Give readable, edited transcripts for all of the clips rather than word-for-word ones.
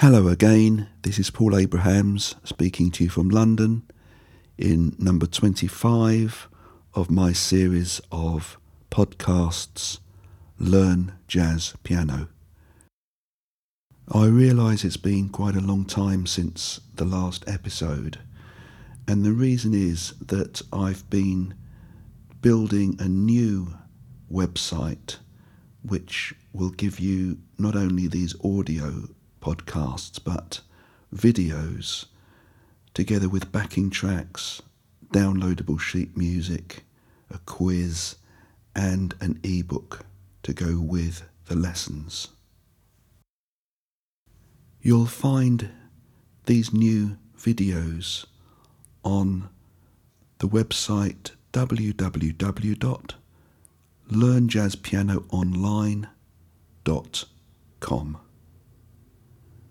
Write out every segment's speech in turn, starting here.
Hello again, this is Paul Abrahams speaking to you from London in number 25 of my series of podcasts, Learn Jazz Piano. I realise it's been quite a long time since the last episode, and the reason is that I've been building a new website which will give you not only these audio podcasts, but videos, together with backing tracks, downloadable sheet music, a quiz, and an ebook to go with the lessons. You'll find these new videos on the website www.learnjazzpianoonline.com.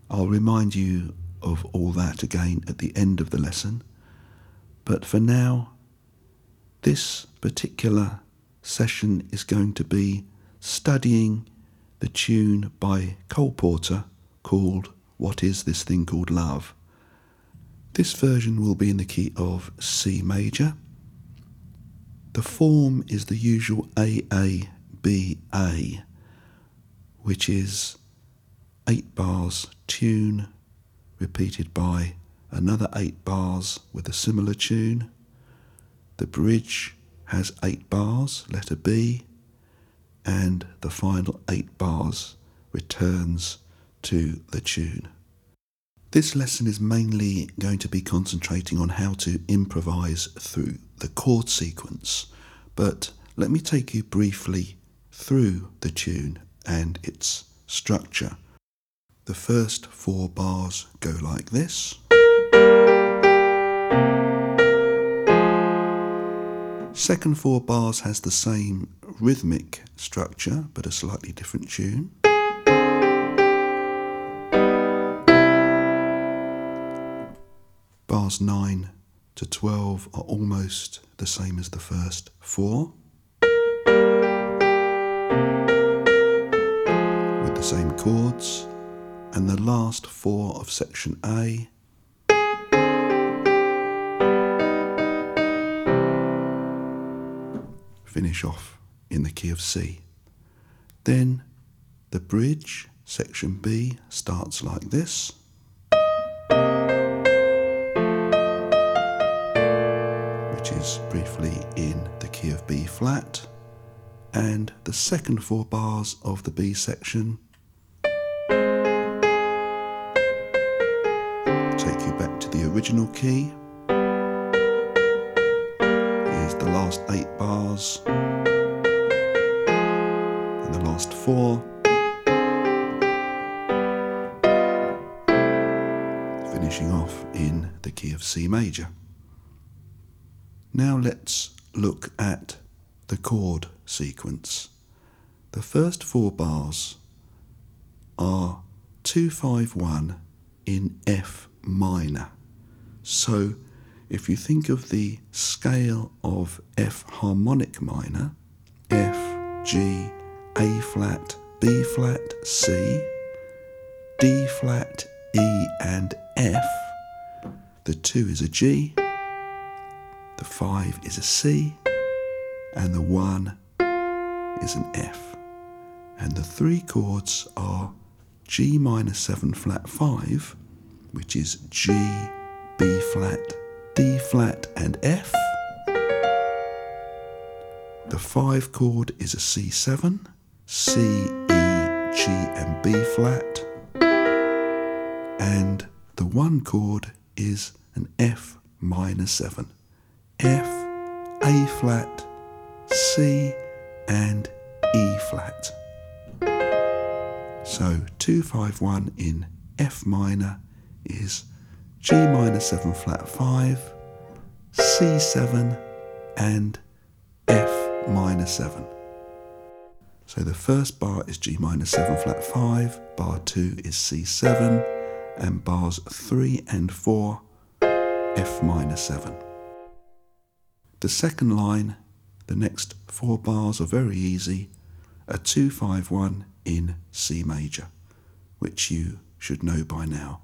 I'll remind you of all that again at the end of the lesson, but for now, this particular session is going to be studying the tune by Cole Porter called What Is This Thing Called Love. This version will be in the key of C major. The form is the usual AABA, which is 8 bars tune repeated by another 8 bars with a similar tune. The bridge has 8 bars, letter B, and the final 8 bars returns to the tune. This lesson is mainly going to be concentrating on how to improvise through the chord sequence, but let me take you briefly through the tune and its structure. The first 4 bars go like this. Second 4 bars has the same rhythmic structure, but a slightly different tune. Bars 9 to 12 are almost the same as the first 4, with the same chords. And the last 4 of section A finish off in the key of C. Then the bridge, section B, starts like this. Which is briefly in the key of B flat. And the second 4 bars of the B section take you back to the original key. Here's the last 8 bars and the last 4. Finishing off in the key of C major. Now let's look at the chord sequence. The first 4 bars are 2-5-1 in F minor. So if you think of the scale of F harmonic minor, F, G, A flat, B flat, C, D flat, E and F, the 2 is a G, the 5 is a C, and the 1 is an F. And the 3 chords are G minor 7 flat 5, which is G, B flat, D flat and F. The 5 chord is a C7, C, E, G and B flat. And the 1 chord is an F minor 7. F, A flat, C and E flat. So 2-5-1 in F minor is G minor 7 flat 5, C7 and F minor 7. So the first bar is G minor 7 flat 5, bar 2 is C7 and bars 3 and 4 F minor 7. The second line, the next 4 bars are very easy, a 2-5-1 in C major, which you should know by now.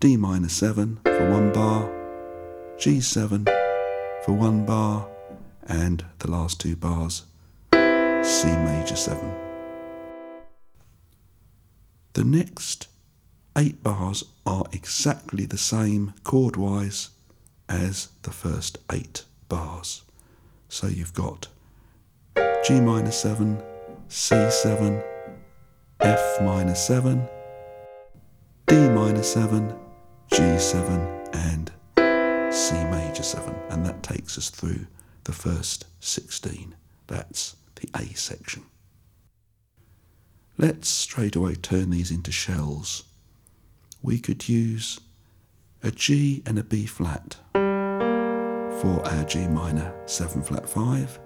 D minor 7 for one bar, G7 for one bar, and the last two bars, C major 7. The next 8 bars are exactly the same chord-wise as the first 8 bars. So you've got G minor 7, C7, F minor 7, D minor 7, G7 and C major 7, and that takes us through the first 16. That's the A section. Let's straight away turn these into shells. We could use a G and a B flat for our G minor 7 flat 5,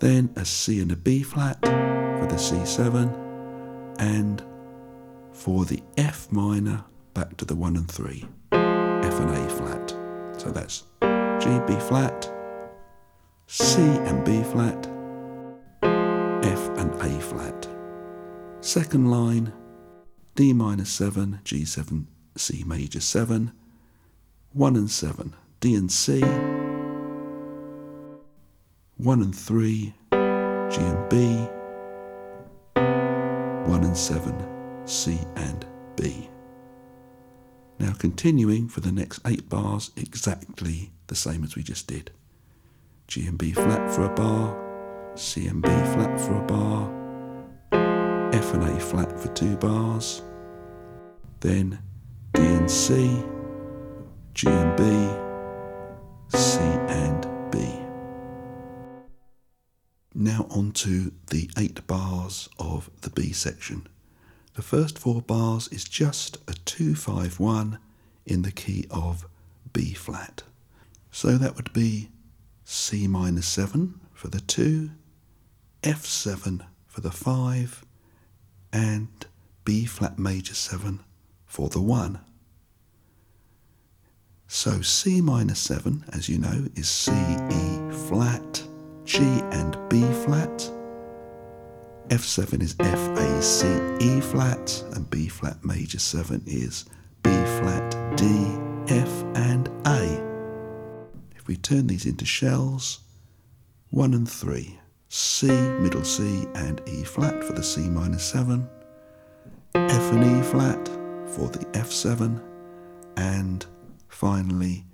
then a C and a B flat for the C7, and for the F minor back to the 1 and 3, F and A flat. So that's G, B flat, C and B flat, F and A flat. Second line, D minor 7, G7, C major 7, 1 and 7, D and C, 1 and 3, G and B, 1 and 7, C and B. Now continuing for the next 8 bars, exactly the same as we just did. G and B flat for a bar, C and B flat for a bar, F and A flat for 2 bars, then D and C, G and B, C and B. Now on to the 8 bars of the B section. The first 4 bars is just a 2-5-1 in the key of B flat. So that would be C minor 7 for the 2, F7 for the 5, and B flat major 7 for the 1. So C minor 7, as you know, is C, E flat, G and B flat. F7 is F, A, C, E flat, and B flat major 7 is B flat, D, F and A. If we turn these into shells, 1 and 3. C, middle C and E flat for the C minor 7, F and E flat for the F7, and finally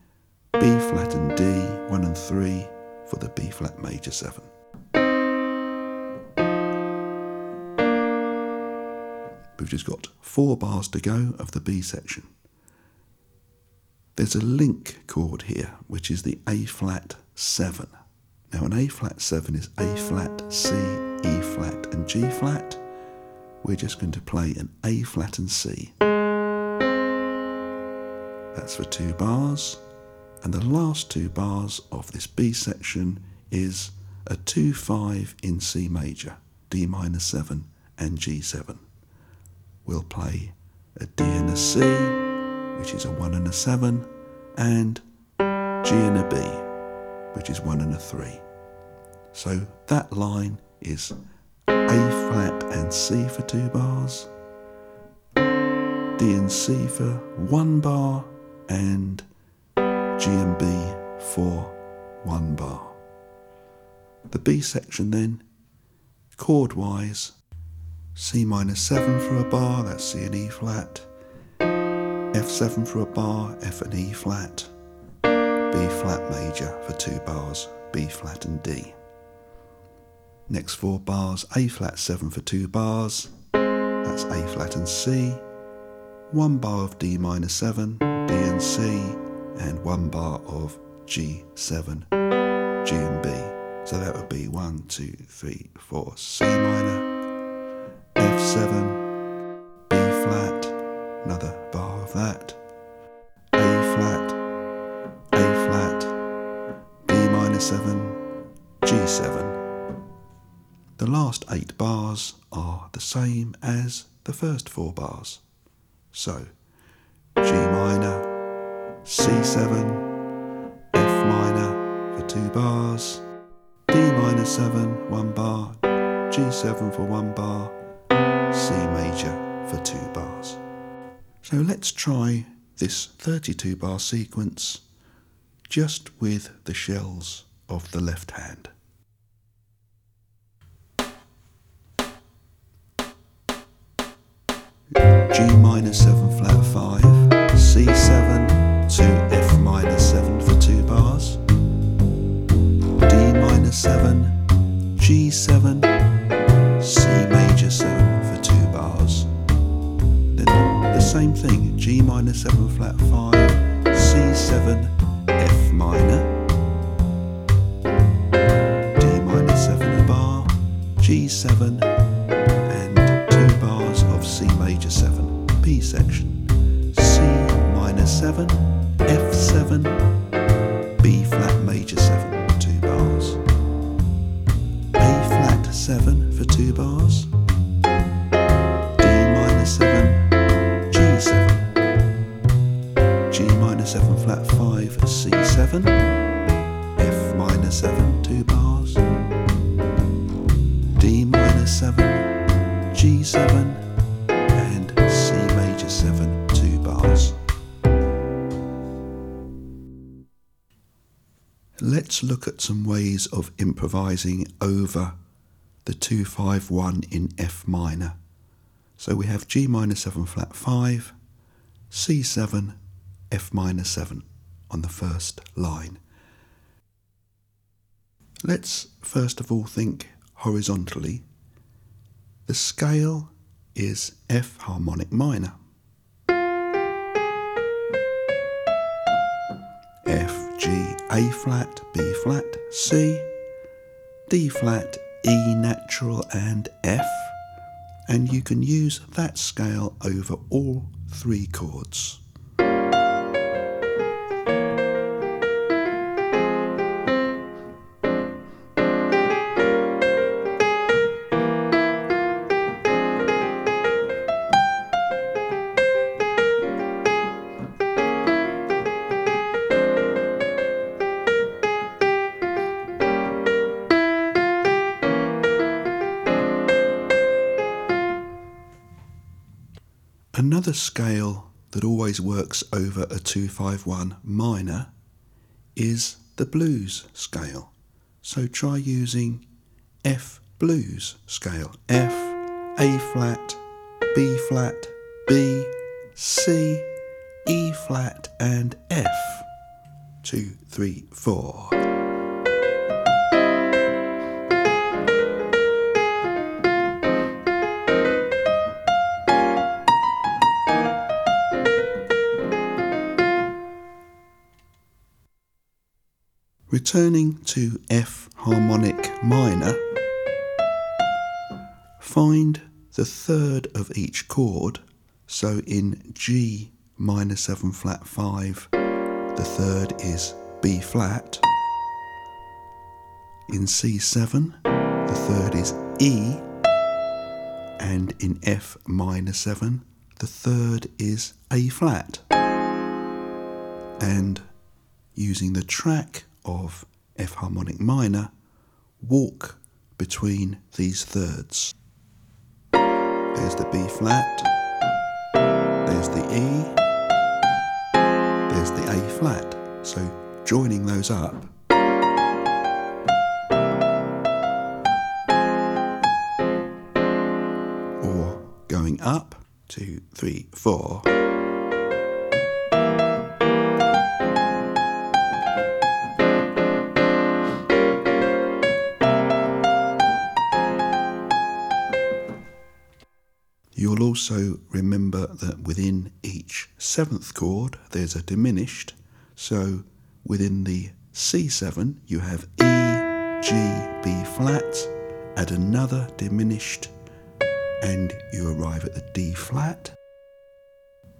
B flat and D, 1 and 3 for the B flat major 7. We've just got 4 bars to go of the B section. There's a link chord here, which is the A flat 7. Now an A flat 7 is A flat, C, E flat and G flat. We're just going to play an A flat and C. That's for 2 bars. And the last 2 bars of this B section is a 2-5 in C major, D minor 7 and G7. We'll play a D and a C, which is a 1 and a 7, and G and a B, which is 1 and a 3. So that line is A flat and C for 2 bars, D and C for 1 bar, and G and B for 1 bar. The B section then, chord-wise, C minor 7 for a bar, that's C and E flat, F7 for a bar, F and E flat, B flat major for 2 bars, B flat and D. Next 4 bars, A flat 7 for 2 bars, that's A flat and C, 1 bar of D minor 7, D and C, and 1 bar of G7, G and B. So that would be 1, 2, 3, 4, C minor, F7, B flat, another bar of that, A flat, 7, G7. The last 8 bars are the same as the first 4 bars. So G minor, C7, F minor for 2 bars, D minor 7, 1 bar, G7 for 1 bar, C major for 2 bars. So let's try this 32-bar sequence just with the shells of the left hand. G minor 7 flat 5, C7 to F minor 7 for 2 bars, D minor 7, G7, C major 7 for 2 bars. Then the same thing, G minor 7 flat 5, C7, F minor, D minor 7 a bar, G7, and 2 bars of C major 7, P section, C minor 7, F7, B flat major 7 for 2 bars, A flat 7 for 2 bars, D minor 7, G7, G minor 7 flat 5, C7, F minor 7, 2 bars, D minor 7, G7, and C major 7, 2 bars. Let's look at some ways of improvising over the 2-5-1 in F minor. So we have G minor 7 flat 5, C7, F minor 7 on the first line. Let's first of all think horizontally. The scale is F harmonic minor. F, G, A flat, B flat, C, D flat, E natural and F. And you can use that scale over all 3 chords. Another scale that always works over a 2-5-1 minor is the blues scale. So try using F blues scale. F, A flat, B, C, E flat and F. 2, 3, 4. Returning to F harmonic minor, find the third of each chord. So in G minor 7 flat 5, the third is B flat. In C7, the third is E. And in F minor 7, the third is A flat. And using the track of F harmonic minor, walk between these thirds. There's the B flat, there's the E, there's the A flat. So joining those up. Or going up, 2, 3, 4. You'll also remember that within each 7th chord there's a diminished, so within the C7 you have E, G, B flat, add another diminished and you arrive at the D flat.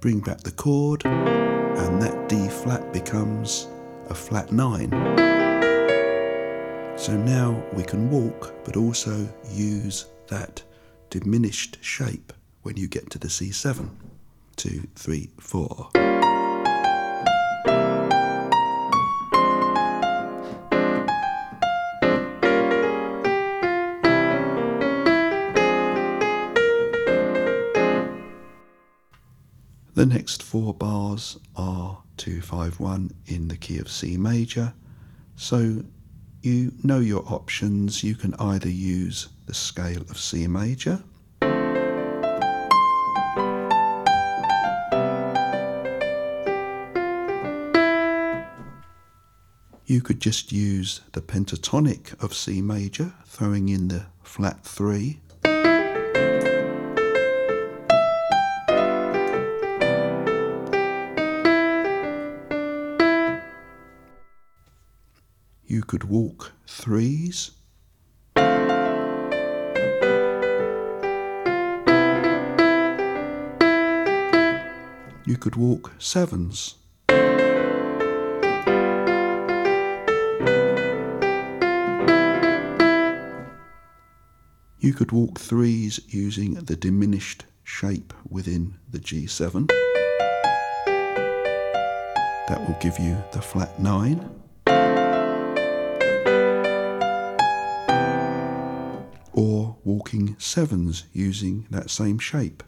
Bring back the chord and that D flat becomes a flat 9. So now we can walk but also use that diminished shape when you get to the C7, 2, 3, 4. The next four bars are 2-5-1 in the key of C major, so you know your options. You can either use the scale of C major, you could just use the pentatonic of C major, throwing in the flat 3, you could walk 3s, you could walk 7s, you could walk 3s using the diminished shape within the G7. That will give you the flat 9. Or walking 7s using that same shape.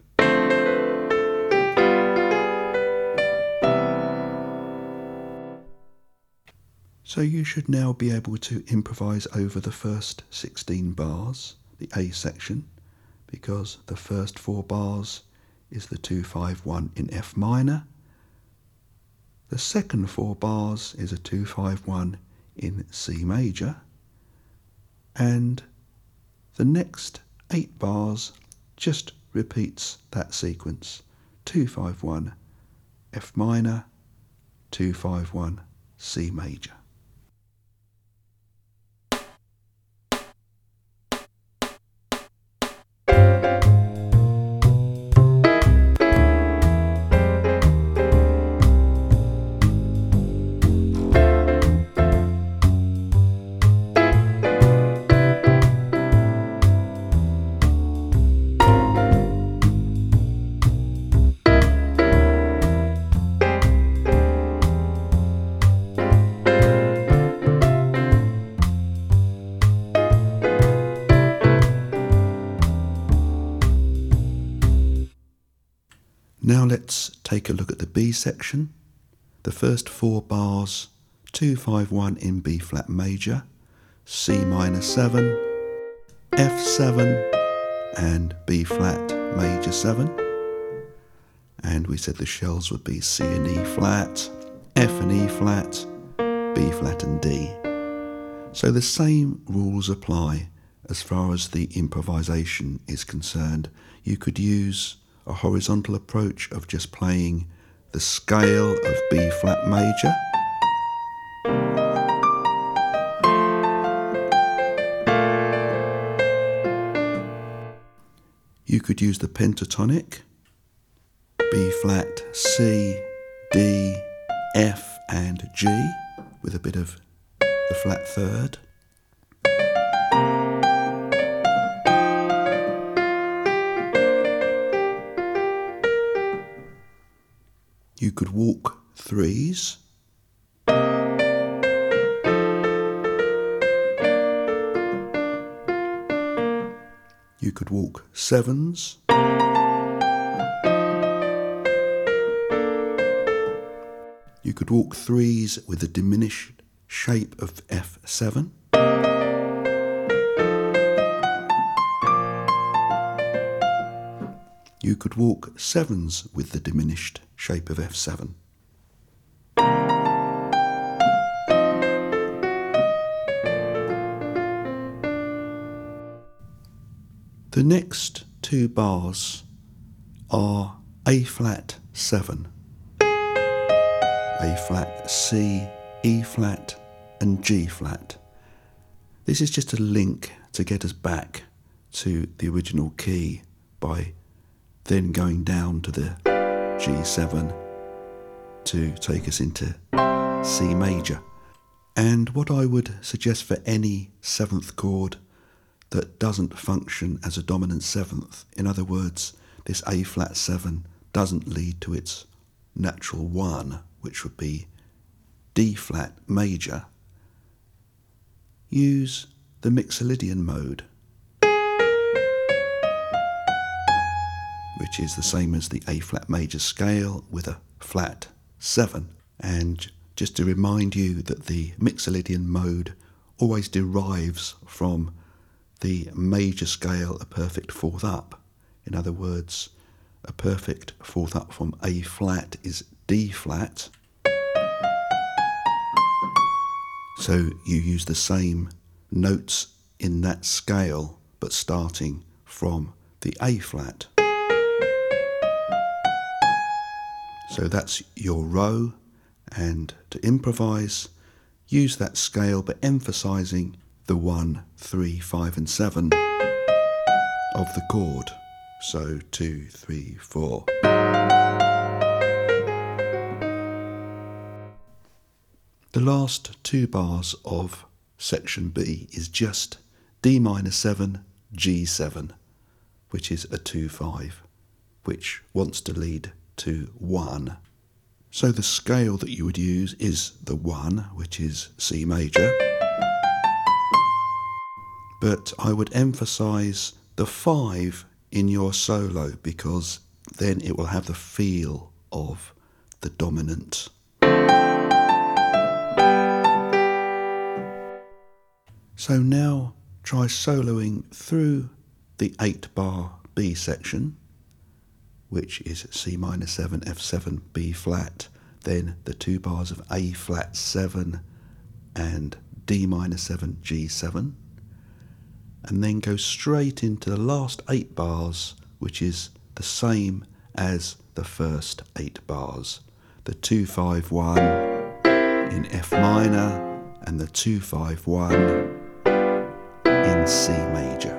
So you should now be able to improvise over the first 16 bars. The A section, because the first 4 bars is the 2-5-1 in F minor, the second 4 bars is a 2-5-1 in C major, and the next 8 bars just repeats that sequence: 2-5-1 F minor, 2-5-1 C major. Now let's take a look at the B section. The first 4 bars, 2-5-1 in B flat major, C minor 7, F7 and B flat major 7. And we said the shells would be C and E flat, F and E flat, B flat and D. So the same rules apply as far as the improvisation is concerned. You could use a horizontal approach of just playing the scale of B flat major, you could use the pentatonic, B flat, C, D, F and G with a bit of the flat 3rd, you could walk 3s, you could walk 7s, you could walk 3s with a diminished shape of F7, you could walk 7s with the diminished shape of F7. The next 2 bars are A flat 7, A flat, C, E flat and G flat. This is just a link to get us back to the original key by then going down to the G7 to take us into C major. And what I would suggest for any 7th chord that doesn't function as a dominant 7th, in other words, this A flat 7 doesn't lead to its natural 1, which would be D flat major, use the Mixolydian mode. which is the same as the A flat major scale with a flat 7. And just to remind you that the Mixolydian mode always derives from the major scale a perfect fourth up. In other words, a perfect fourth up from A flat is D flat. So you use the same notes in that scale, but starting from the A flat. So that's your row, and to improvise, use that scale but emphasising the 1, 3, 5 and 7 of the chord. So 2, 3, 4. The last two bars of section B is just D minor 7, G7, which is a 2-5, which wants to lead to 1. So the scale that you would use is the 1, which is C major. But I would emphasise the 5 in your solo, because then it will have the feel of the dominant. So now try soloing through the 8-bar B section, which is C minor 7, F7, B flat, then the two bars of A flat 7 and D minor 7, G7, and then go straight into the last 8 bars, which is the same as the first 8 bars. The 2-5-1 in F minor and the 2-5-1 in C major.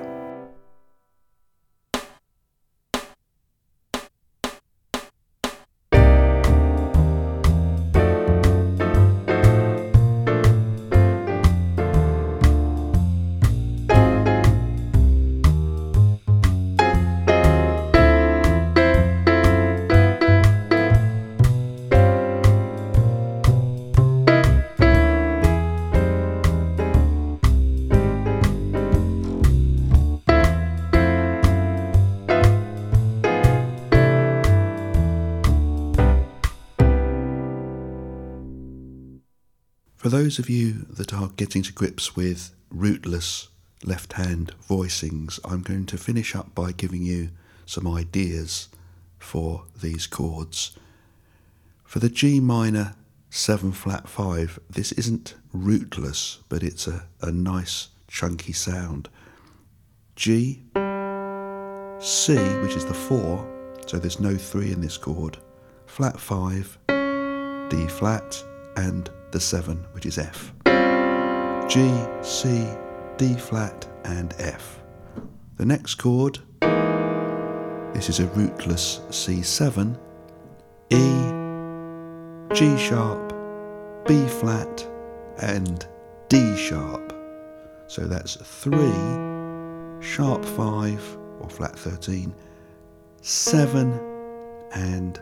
For those of you that are getting to grips with rootless left-hand voicings, I'm going to finish up by giving you some ideas for these chords. For the G minor 7 flat 5, this isn't rootless, but it's a nice chunky sound. G, C, which is the 4, so there's no 3 in this chord, flat 5, D flat, and the 7, which is F. G, C, D flat and F. The next chord, this is a rootless C7, E, G sharp, B flat and D sharp. So that's 3, sharp 5 or flat 13, 7 and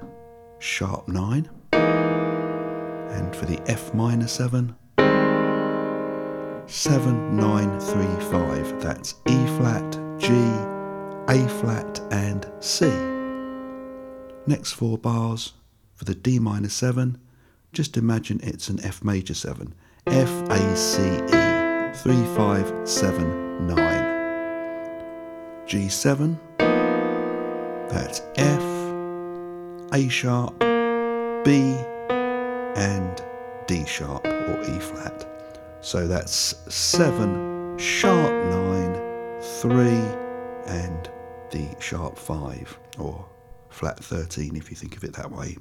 sharp 9. And for the F minor 7, 7, 9, 3, 5. That's E flat, G, A flat and C. Next 4 bars for the D minor 7, just imagine it's an F major 7. F, A, C, E, 3, 5, 7, 9. G7, that's F, A sharp, B, and D sharp or E flat. So that's 7, sharp 9, 3 and the sharp 5 or flat 13 if you think of it that way.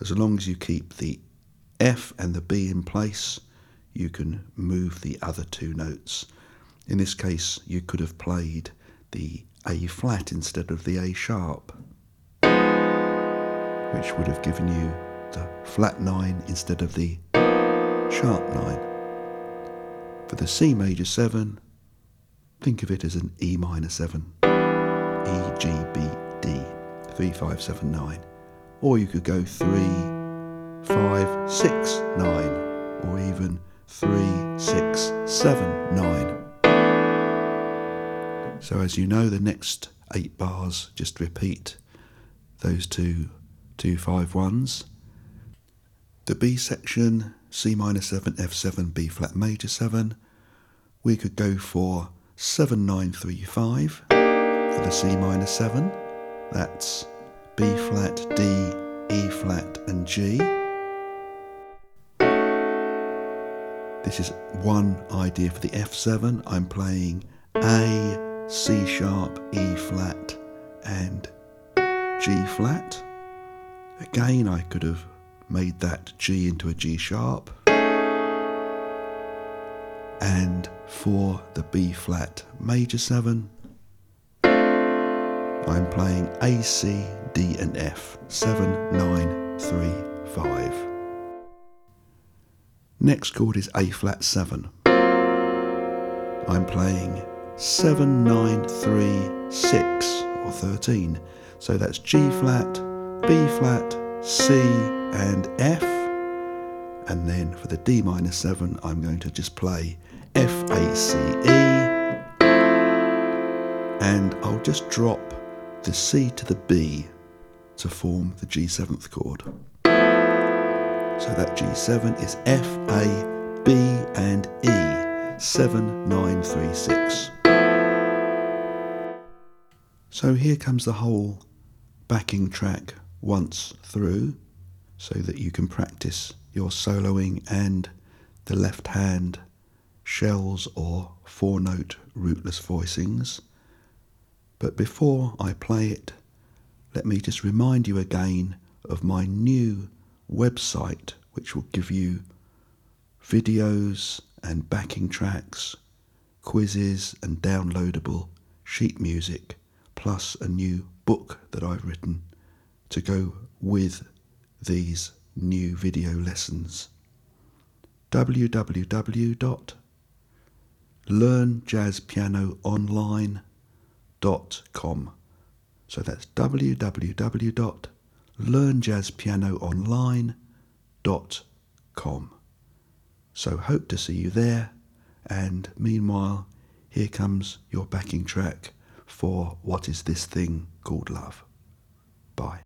As long as you keep the F and the B in place, you can move the other two notes. In this case, you could have played the A flat instead of the A sharp, which would have given you the flat 9 instead of the sharp 9. For the C major 7, think of it as an E minor 7, E, G, B, D, 3, 5, 7, 9. Or you could go 3, 5, 6, 9, or even 3, 6, 7, 9. So as you know, the next 8 bars, just repeat those 2 5 1s. The B section, C minor 7, F7, B flat major 7, we could go for 7 9 3 5 for the C minor 7. That's B flat, D, E flat and G. This is one idea for the F7. I'm playing A, C sharp, E flat and G flat. Again, I could have made that G into a G sharp. And for the B flat major 7, I'm playing A, C, D and F, 7 9 3 5. Next chord is A flat 7. I'm playing 7 9 3 6 or 13. So that's G flat, B flat, C and F. And then for the D minor 7, I'm going to just play F, A, C, E. And I'll just drop the C to the B to form the G7th chord. So that G7 is F, A, B and E, 7 9 3 6. So here comes the whole backing track once through, so that you can practice your soloing and the left hand shells or 4-note rootless voicings. But before I play it, let me just remind you again of my new website, which will give you videos and backing tracks, quizzes and downloadable sheet music, plus a new book that I've written to go with these new video lessons. www.learnjazzpianoonline.com. So that's www.learnjazzpianoonline.com. So hope to see you there, and meanwhile here comes your backing track for What Is This Thing Called Love. Bye.